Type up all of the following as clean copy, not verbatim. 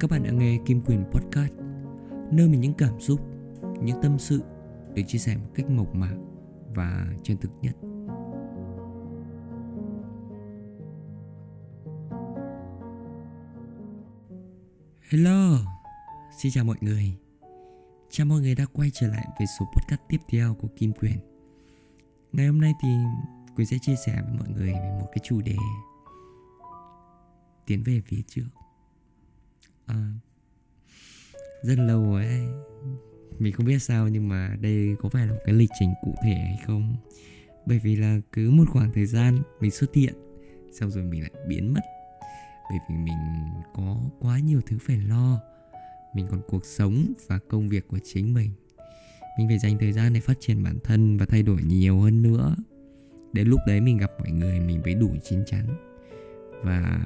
Các bạn đã nghe Kim Quyền Podcast, nơi mà những cảm xúc, những tâm sự được chia sẻ một cách mộc mạc và chân thực nhất. Hello, xin chào mọi người. Chào mọi người đã quay trở lại với số podcast tiếp theo của Kim Quyền. Ngày hôm nay thì Quyền sẽ chia sẻ với mọi người về một cái chủ đề tiến về phía trước. Rất lâu rồi ấy. Mình không biết sao nhưng mà đây có phải là một cái lịch trình cụ thể hay không. Bởi vì là cứ một khoảng thời gian mình xuất hiện, xong rồi mình lại biến mất. Bởi vì mình có quá nhiều thứ phải lo. Mình còn cuộc sống và công việc của chính mình. Mình phải dành thời gian để phát triển bản thân và thay đổi nhiều hơn nữa. Đến lúc đấy mình gặp mọi người, mình mới đủ chín chắn và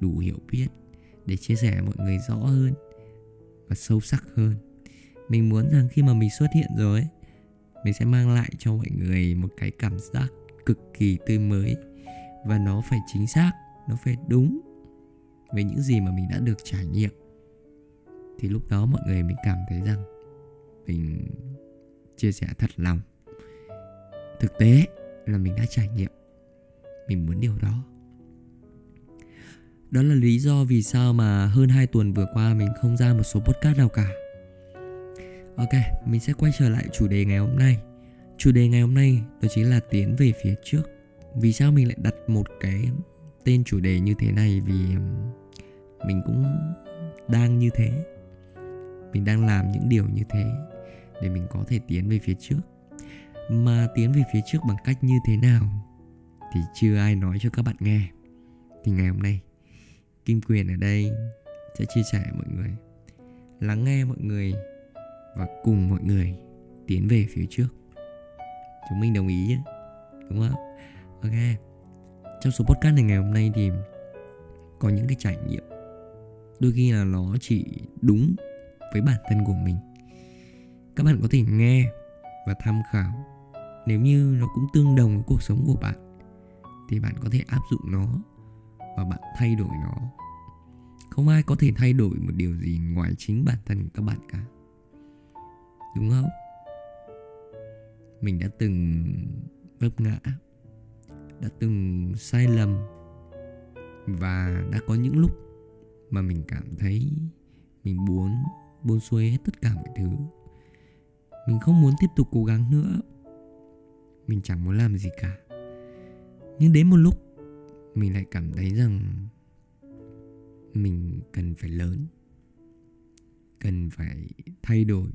đủ hiểu biết để chia sẻ với mọi người rõ hơn và sâu sắc hơn. Mình muốn rằng khi mà mình xuất hiện rồi, mình sẽ mang lại cho mọi người một cái cảm giác cực kỳ tươi mới. Và nó phải chính xác, nó phải đúng với những gì mà mình đã được trải nghiệm. Thì lúc đó mọi người mình cảm thấy rằng mình chia sẻ thật lòng. Thực tế là mình đã trải nghiệm. Mình muốn điều đó. Đó là lý do vì sao mà hơn 2 tuần vừa qua mình không ra một số podcast nào cả. Ok, mình sẽ quay trở lại chủ đề ngày hôm nay. Chủ đề ngày hôm nay đó chính là tiến về phía trước. Vì sao mình lại đặt một cái tên chủ đề như thế này? Vì mình cũng đang như thế. Mình đang làm những điều như thế để mình có thể tiến về phía trước. Mà tiến về phía trước bằng cách như thế nào thì chưa ai nói cho các bạn nghe. Thì ngày hôm nay Kim Quyền ở đây sẽ chia sẻ mọi người, lắng nghe mọi người và cùng mọi người tiến về phía trước. Chúng mình đồng ý chứ, đúng không? Ok, trong số podcast này ngày hôm nay thì có những cái trải nghiệm đôi khi là nó chỉ đúng với bản thân của mình. Các bạn có thể nghe và tham khảo. Nếu như nó cũng tương đồng với cuộc sống của bạn thì bạn có thể áp dụng nó và bạn thay đổi nó. Không ai có thể thay đổi một điều gì ngoài chính bản thân của các bạn cả, đúng không? Mình đã từng vấp ngã, đã từng sai lầm, và đã có những lúc mà mình cảm thấy mình muốn buông xuôi hết tất cả mọi thứ. Mình không muốn tiếp tục cố gắng nữa. Mình chẳng muốn làm gì cả. Nhưng đến một lúc mình lại cảm thấy rằng mình cần phải lớn, cần phải thay đổi.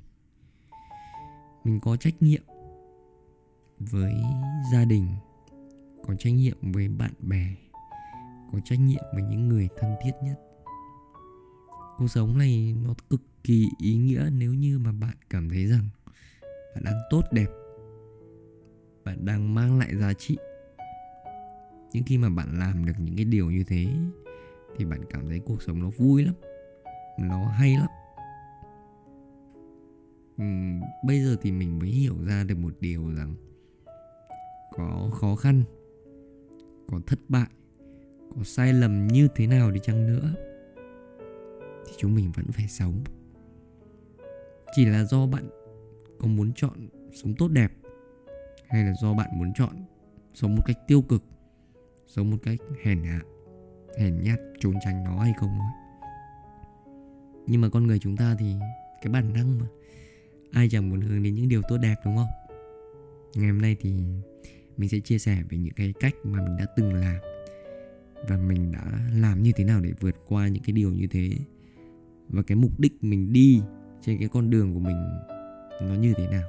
Mình có trách nhiệm với gia đình, có trách nhiệm với bạn bè, có trách nhiệm với những người thân thiết nhất. Cuộc sống này nó cực kỳ ý nghĩa nếu như mà bạn cảm thấy rằng bạn đang tốt đẹp, bạn đang mang lại giá trị. Nhưng khi mà bạn làm được những cái điều như thế thì bạn cảm thấy cuộc sống nó vui lắm, nó hay lắm. Bây giờ thì mình mới hiểu ra được một điều rằng có khó khăn, có thất bại, có sai lầm như thế nào đi chăng nữa thì chúng mình vẫn phải sống. Chỉ là do bạn có muốn chọn sống tốt đẹp hay là do bạn muốn chọn sống một cách tiêu cực, sống một cách hèn hạ, hèn nhát, trốn tránh nó hay không thôi. Nhưng mà con người chúng ta thì cái bản năng mà, ai chẳng muốn hướng đến những điều tốt đẹp, đúng không? Ngày hôm nay thì mình sẽ chia sẻ về những cái cách mà mình đã từng làm và mình đã làm như thế nào để vượt qua những cái điều như thế, và cái mục đích mình đi trên cái con đường của mình nó như thế nào.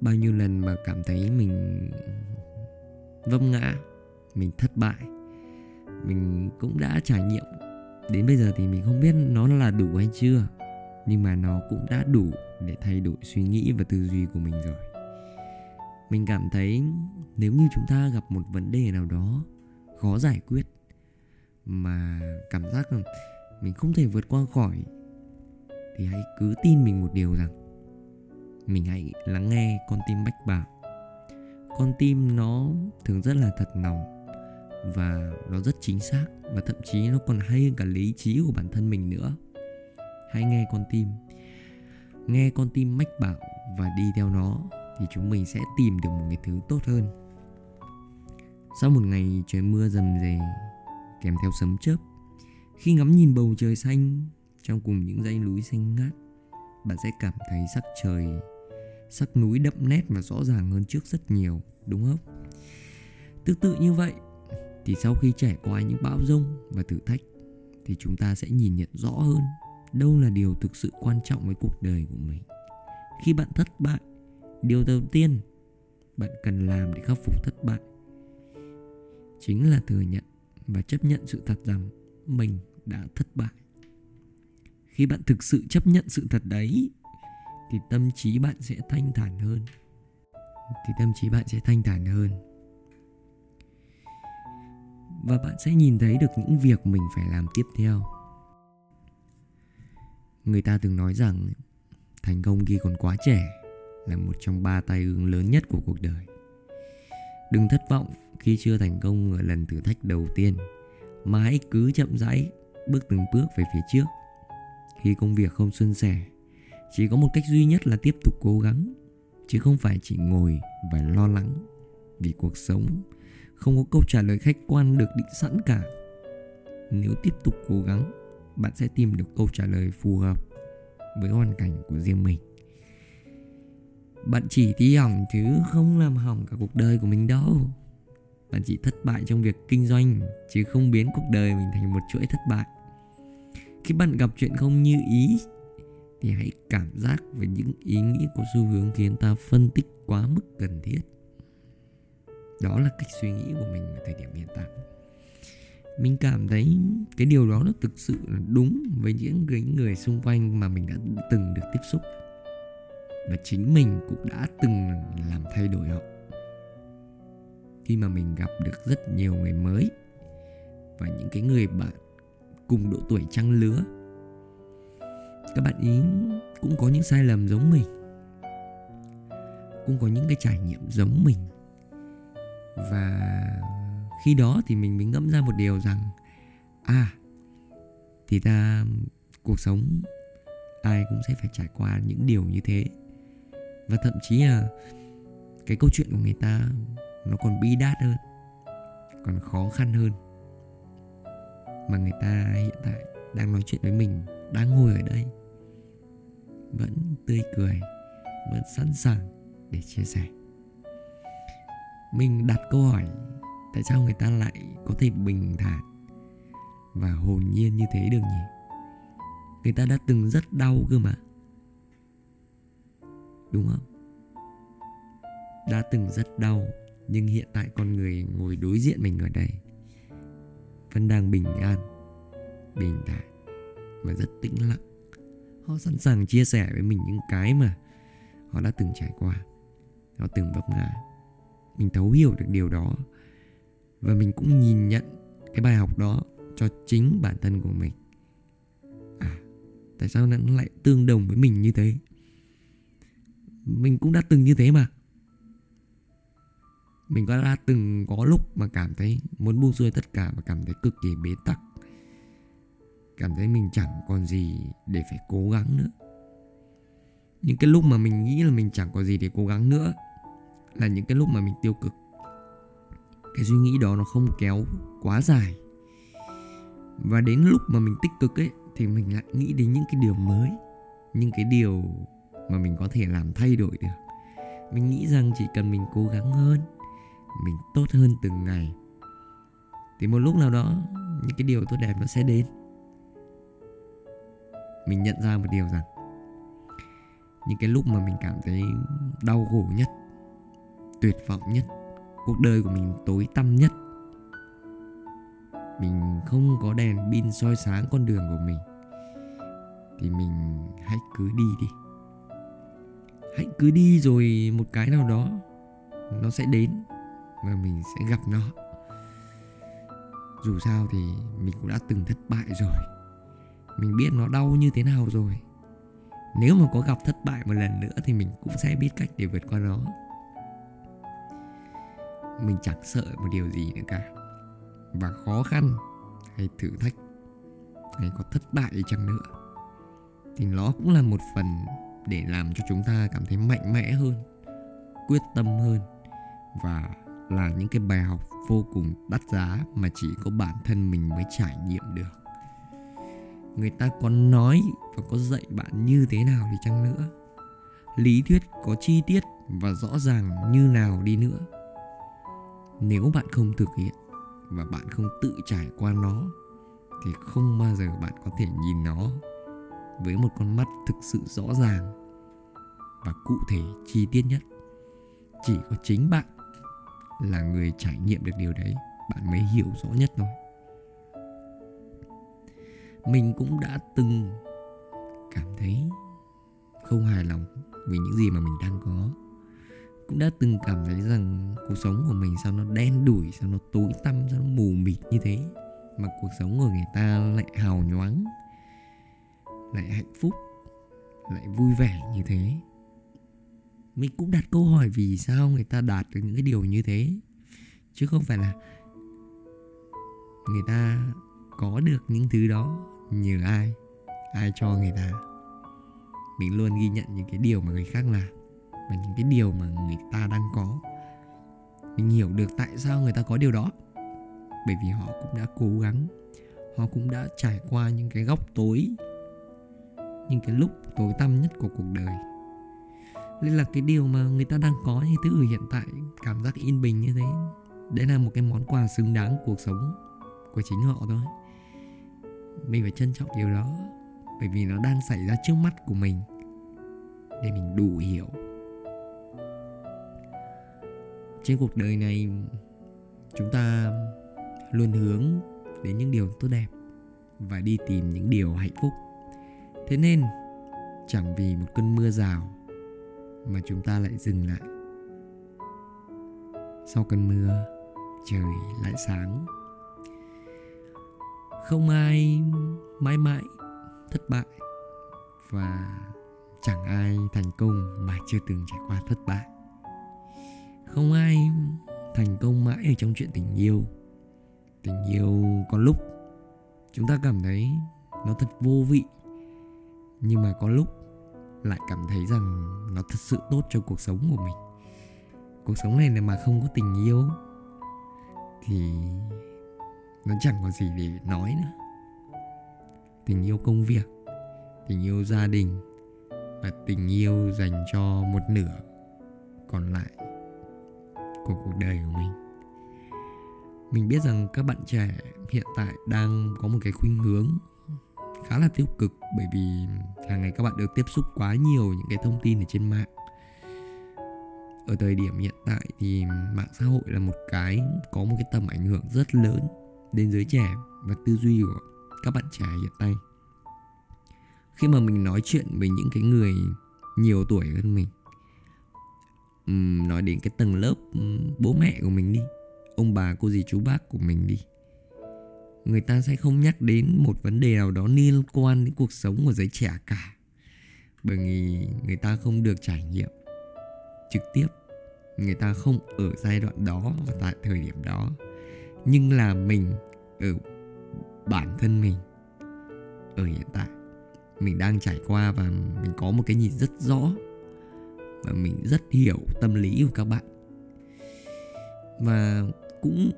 Bao nhiêu lần mà cảm thấy mình vấp ngã, mình thất bại, mình cũng đã trải nghiệm. Đến bây giờ thì mình không biết nó là đủ hay chưa, nhưng mà nó cũng đã đủ để thay đổi suy nghĩ và tư duy của mình rồi. Mình cảm thấy nếu như chúng ta gặp một vấn đề nào đó khó giải quyết mà cảm giác là mình không thể vượt qua khỏi, thì hãy cứ tin mình một điều rằng mình hãy lắng nghe con tim bách bảo. Con tim nó thường rất là thật lòng, và nó rất chính xác, và thậm chí nó còn hay cả lý trí của bản thân mình nữa. Hãy nghe con tim, nghe con tim mách bảo và đi theo nó thì chúng mình sẽ tìm được một cái thứ tốt hơn. Sau một ngày trời mưa rầm rề kèm theo sấm chớp, khi ngắm nhìn bầu trời xanh trong cùng những dãy núi xanh ngát, bạn sẽ cảm thấy sắc trời, sắc núi đậm nét và rõ ràng hơn trước rất nhiều, đúng không? Tương tự như vậy thì sau khi trải qua những bão dông và thử thách thì chúng ta sẽ nhìn nhận rõ hơn đâu là điều thực sự quan trọng với cuộc đời của mình. Khi bạn thất bại, điều đầu tiên bạn cần làm để khắc phục thất bại chính là thừa nhận và chấp nhận sự thật rằng mình đã thất bại. Khi bạn thực sự chấp nhận sự thật đấy thì tâm trí bạn sẽ thanh thản hơn. Và bạn sẽ nhìn thấy được những việc mình phải làm tiếp theo. Người ta từng nói rằng thành công khi còn quá trẻ là một trong 3 tai ương lớn nhất của cuộc đời. Đừng thất vọng khi chưa thành công ở lần thử thách đầu tiên, mà hãy cứ chậm rãi bước từng bước về phía trước. Khi công việc không suôn sẻ, chỉ có một cách duy nhất là tiếp tục cố gắng, chứ không phải chỉ ngồi và lo lắng, vì cuộc sống không có câu trả lời khách quan được định sẵn cả. Nếu tiếp tục cố gắng, bạn sẽ tìm được câu trả lời phù hợp với hoàn cảnh của riêng mình. Bạn chỉ thi hỏng chứ không làm hỏng cả cuộc đời của mình đâu. Bạn chỉ thất bại trong việc kinh doanh chứ không biến cuộc đời mình thành một chuỗi thất bại. Khi bạn gặp chuyện không như ý thì hãy cảm giác về những ý nghĩ có xu hướng khiến ta phân tích quá mức cần thiết. Đó là cách suy nghĩ của mình ở thời điểm hiện tại. Mình cảm thấy cái điều đó nó thực sự là đúng với những người xung quanh mà mình đã từng được tiếp xúc, và chính mình cũng đã từng làm thay đổi họ. Khi mà mình gặp được rất nhiều người mới và những cái người bạn cùng độ tuổi trang lứa, các bạn ý cũng có những sai lầm giống mình, cũng có những cái trải nghiệm giống mình. Và khi đó thì mình mới ngẫm ra một điều rằng thì ra cuộc sống ai cũng sẽ phải trải qua những điều như thế. Và thậm chí là cái câu chuyện của người ta nó còn bi đát hơn, còn khó khăn hơn, mà người ta hiện tại đang nói chuyện với mình, đang ngồi ở đây vẫn tươi cười, vẫn sẵn sàng để chia sẻ. Mình đặt câu hỏi tại sao người ta lại có thể bình thản và hồn nhiên như thế được nhỉ? Người ta đã từng rất đau cơ mà, đúng không? Đã từng rất đau, nhưng hiện tại con người ngồi đối diện mình ở đây vẫn đang bình an, bình thản và rất tĩnh lặng. Họ sẵn sàng chia sẻ với mình những cái mà họ đã từng trải qua, họ từng vấp ngã. Mình thấu hiểu được điều đó, và mình cũng nhìn nhận cái bài học đó cho chính bản thân của mình. Tại sao nó lại tương đồng với mình như thế? Mình cũng đã từng như thế mà. Mình cũng đã từng có lúc mà cảm thấy muốn buông xuôi tất cả và cảm thấy cực kỳ bế tắc, cảm thấy mình chẳng còn gì để phải cố gắng nữa. Những cái lúc mà mình nghĩ là mình chẳng có gì để cố gắng nữa là những cái lúc mà mình tiêu cực. Cái suy nghĩ đó nó không kéo quá dài, và đến lúc mà mình tích cực ấy thì mình lại nghĩ đến những cái điều mới, những cái điều mà mình có thể làm thay đổi được. Mình nghĩ rằng chỉ cần mình cố gắng hơn, mình tốt hơn từng ngày, thì một lúc nào đó những cái điều tốt đẹp nó sẽ đến. Mình nhận ra một điều rằng những cái lúc mà mình cảm thấy đau khổ nhất, tuyệt vọng nhất, cuộc đời của mình tối tăm nhất, mình không có đèn pin soi sáng con đường của mình, thì mình hãy cứ đi đi. Hãy cứ đi, rồi một cái nào đó nó sẽ đến và mình sẽ gặp nó. Dù sao thì mình cũng đã từng thất bại rồi, mình biết nó đau như thế nào rồi. Nếu mà có gặp thất bại một lần nữa thì mình cũng sẽ biết cách để vượt qua nó. Mình chẳng sợ một điều gì nữa cả. và khó khăn hay thử thách hay có thất bại chăng nữa thì nó cũng là một phần để làm cho chúng ta cảm thấy mạnh mẽ hơn, quyết tâm hơn, và là những cái bài học vô cùng đắt giá mà chỉ có bản thân mình mới trải nghiệm được. Người ta có nói và có dạy bạn như thế nào đi chăng nữa, lý thuyết có chi tiết và rõ ràng như nào đi nữa, nếu bạn không thực hiện và bạn không tự trải qua nó thì không bao giờ bạn có thể nhìn nó với một con mắt thực sự rõ ràng và cụ thể chi tiết nhất. Chỉ có chính bạn là người trải nghiệm được điều đấy, bạn mới hiểu rõ nhất thôi. Mình cũng đã từng cảm thấy không hài lòng với những gì mà mình đang có, cũng đã từng cảm thấy rằng cuộc sống của mình sao nó đen đủi, sao nó tối tăm, sao nó mù mịt như thế, mà cuộc sống của người ta lại hào nhoáng, lại hạnh phúc, lại vui vẻ như thế. Mình cũng đặt câu hỏi vì sao người ta đạt được những cái điều như thế, chứ không phải là người ta có được những thứ đó nhờ ai, ai cho người ta. Mình luôn ghi nhận những cái điều mà người khác làm và những cái điều mà người ta đang có. Mình hiểu được tại sao người ta có điều đó, bởi vì họ cũng đã cố gắng, họ cũng đã trải qua những cái góc tối, những cái lúc tối tăm nhất của cuộc đời. Nên là cái điều mà người ta đang có như thế ở hiện tại, cảm giác yên bình như thế, đấy là một cái món quà xứng đáng cuộc sống của chính họ thôi. Mình phải trân trọng điều đó, bởi vì nó đang xảy ra trước mắt của mình để mình đủ hiểu. Trên cuộc đời này, chúng ta luôn hướng đến những điều tốt đẹp và đi tìm những điều hạnh phúc. Thế nên chẳng vì một cơn mưa rào mà chúng ta lại dừng lại. Sau cơn mưa, trời lại sáng. Không ai mãi mãi thất bại, và chẳng ai thành công mà chưa từng trải qua thất bại. Không ai thành công mãi ở trong chuyện tình yêu. Tình yêu có lúc chúng ta cảm thấy nó thật vô vị, nhưng mà có lúc lại cảm thấy rằng nó thật sự tốt cho cuộc sống của mình. Cuộc sống này mà không có tình yêu thì nó chẳng có gì để nói nữa. Tình yêu công việc, tình yêu gia đình và tình yêu dành cho một nửa còn lại của cuộc đời của mình. Mình biết rằng các bạn trẻ hiện tại đang có một cái khuynh hướng khá là tiêu cực, bởi vì hàng ngày các bạn được tiếp xúc quá nhiều những cái thông tin ở trên mạng. Ở thời điểm hiện tại thì mạng xã hội là một cái có một cái tầm ảnh hưởng rất lớn đến giới trẻ và tư duy của các bạn trẻ hiện tại. Khi mà mình nói chuyện với những cái người nhiều tuổi hơn mình, nói đến cái tầng lớp bố mẹ của mình đi, ông bà, cô dì, chú bác của mình đi, người ta sẽ không nhắc đến một vấn đề nào đó liên quan đến cuộc sống của giới trẻ cả, bởi vì người ta không được trải nghiệm trực tiếp, người ta không ở giai đoạn đó và tại thời điểm đó. Nhưng là mình, ở bản thân mình, ở hiện tại, mình đang trải qua và mình có một cái nhìn rất rõ, và mình rất hiểu tâm lý của các bạn, và cũng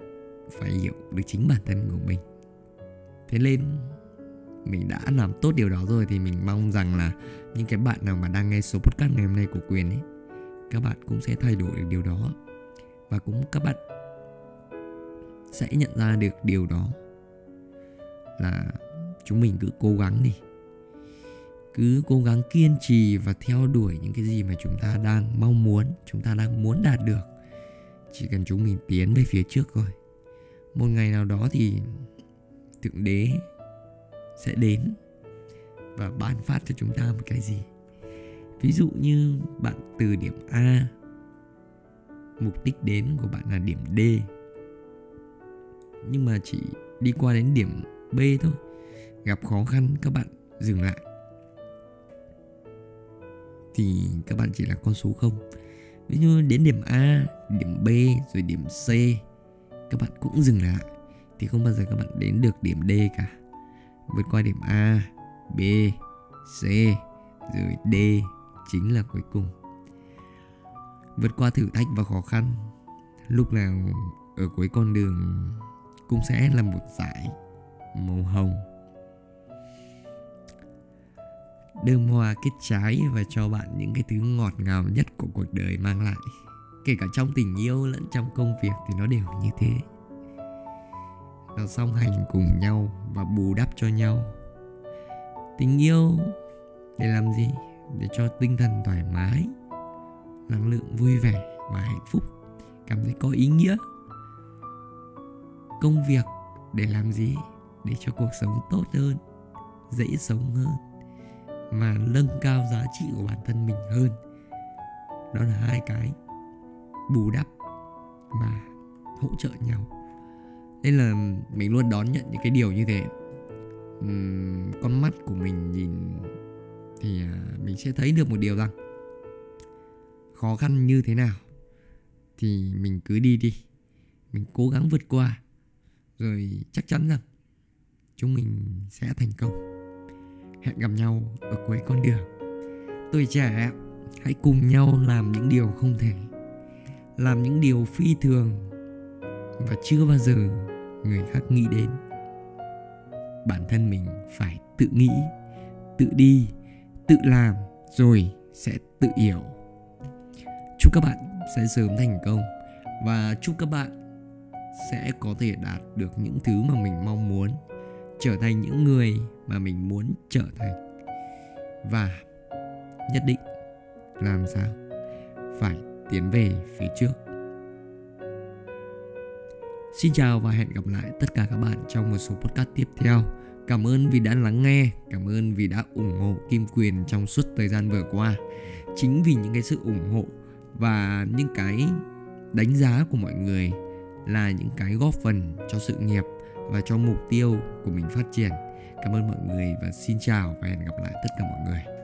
phải hiểu được chính bản thân của mình. Thế nên mình đã làm tốt điều đó rồi, thì mình mong rằng là những cái bạn nào mà đang nghe số podcast ngày hôm nay của Quyền ấy, các bạn cũng sẽ thay đổi được điều đó, và cũng các bạn sẽ nhận ra được điều đó, là chúng mình cứ cố gắng đi, cứ cố gắng kiên trì và theo đuổi những cái gì mà chúng ta đang mong muốn, chúng ta đang muốn đạt được. Chỉ cần chúng mình tiến về phía trước thôi, một ngày nào đó thì Thượng Đế sẽ đến và ban phát cho chúng ta một cái gì. Ví dụ như bạn từ điểm A, mục đích đến của bạn là điểm D, nhưng mà chỉ đi qua đến điểm B thôi, gặp khó khăn các bạn dừng lại, thì các bạn chỉ là con số 0. Ví dụ đến điểm A, điểm B, rồi điểm C, các bạn cũng dừng lại, thì không bao giờ các bạn đến được điểm D cả. Vượt qua điểm A, B, C, rồi D chính là cuối cùng. Vượt qua thử thách và khó khăn, lúc nào ở cuối con đường cũng sẽ là một dải màu hồng. Đơm hoa kết trái và cho bạn những cái thứ ngọt ngào nhất của cuộc đời mang lại. Kể cả trong tình yêu lẫn trong công việc thì nó đều như thế. Nó song hành cùng nhau và bù đắp cho nhau. Tình yêu để làm gì? Để cho tinh thần thoải mái, năng lượng vui vẻ và hạnh phúc, cảm thấy có ý nghĩa. Công việc để làm gì? Để cho cuộc sống tốt hơn, dễ sống hơn, mà nâng cao giá trị của bản thân mình hơn. Đó là hai cái bù đắp và hỗ trợ nhau. Nên là mình luôn đón nhận những cái điều như thế. Con mắt của mình nhìn thì mình sẽ thấy được một điều rằng khó khăn như thế nào thì mình cứ đi, mình cố gắng vượt qua, rồi chắc chắn rằng chúng mình sẽ thành công. Hẹn gặp nhau ở cuối con đường. Tuổi trẻ, hãy cùng nhau làm những điều không thể, làm những điều phi thường và chưa bao giờ người khác nghĩ đến. Bản thân mình phải tự nghĩ, tự đi, tự làm, rồi sẽ tự hiểu. Chúc các bạn sẽ sớm thành công, và chúc các bạn sẽ có thể đạt được những thứ mà mình mong muốn, trở thành những người mà mình muốn trở thành. Và nhất định làm sao phải tiến về phía trước. Xin chào và hẹn gặp lại tất cả các bạn trong một số podcast tiếp theo. Cảm ơn vì đã lắng nghe, cảm ơn vì đã ủng hộ Kim Quyền trong suốt thời gian vừa qua. Chính vì những cái sự ủng hộ và những cái đánh giá của mọi người là những cái góp phần cho sự nghiệp và cho mục tiêu của mình phát triển. Cảm ơn mọi người và xin chào và hẹn gặp lại tất cả mọi người.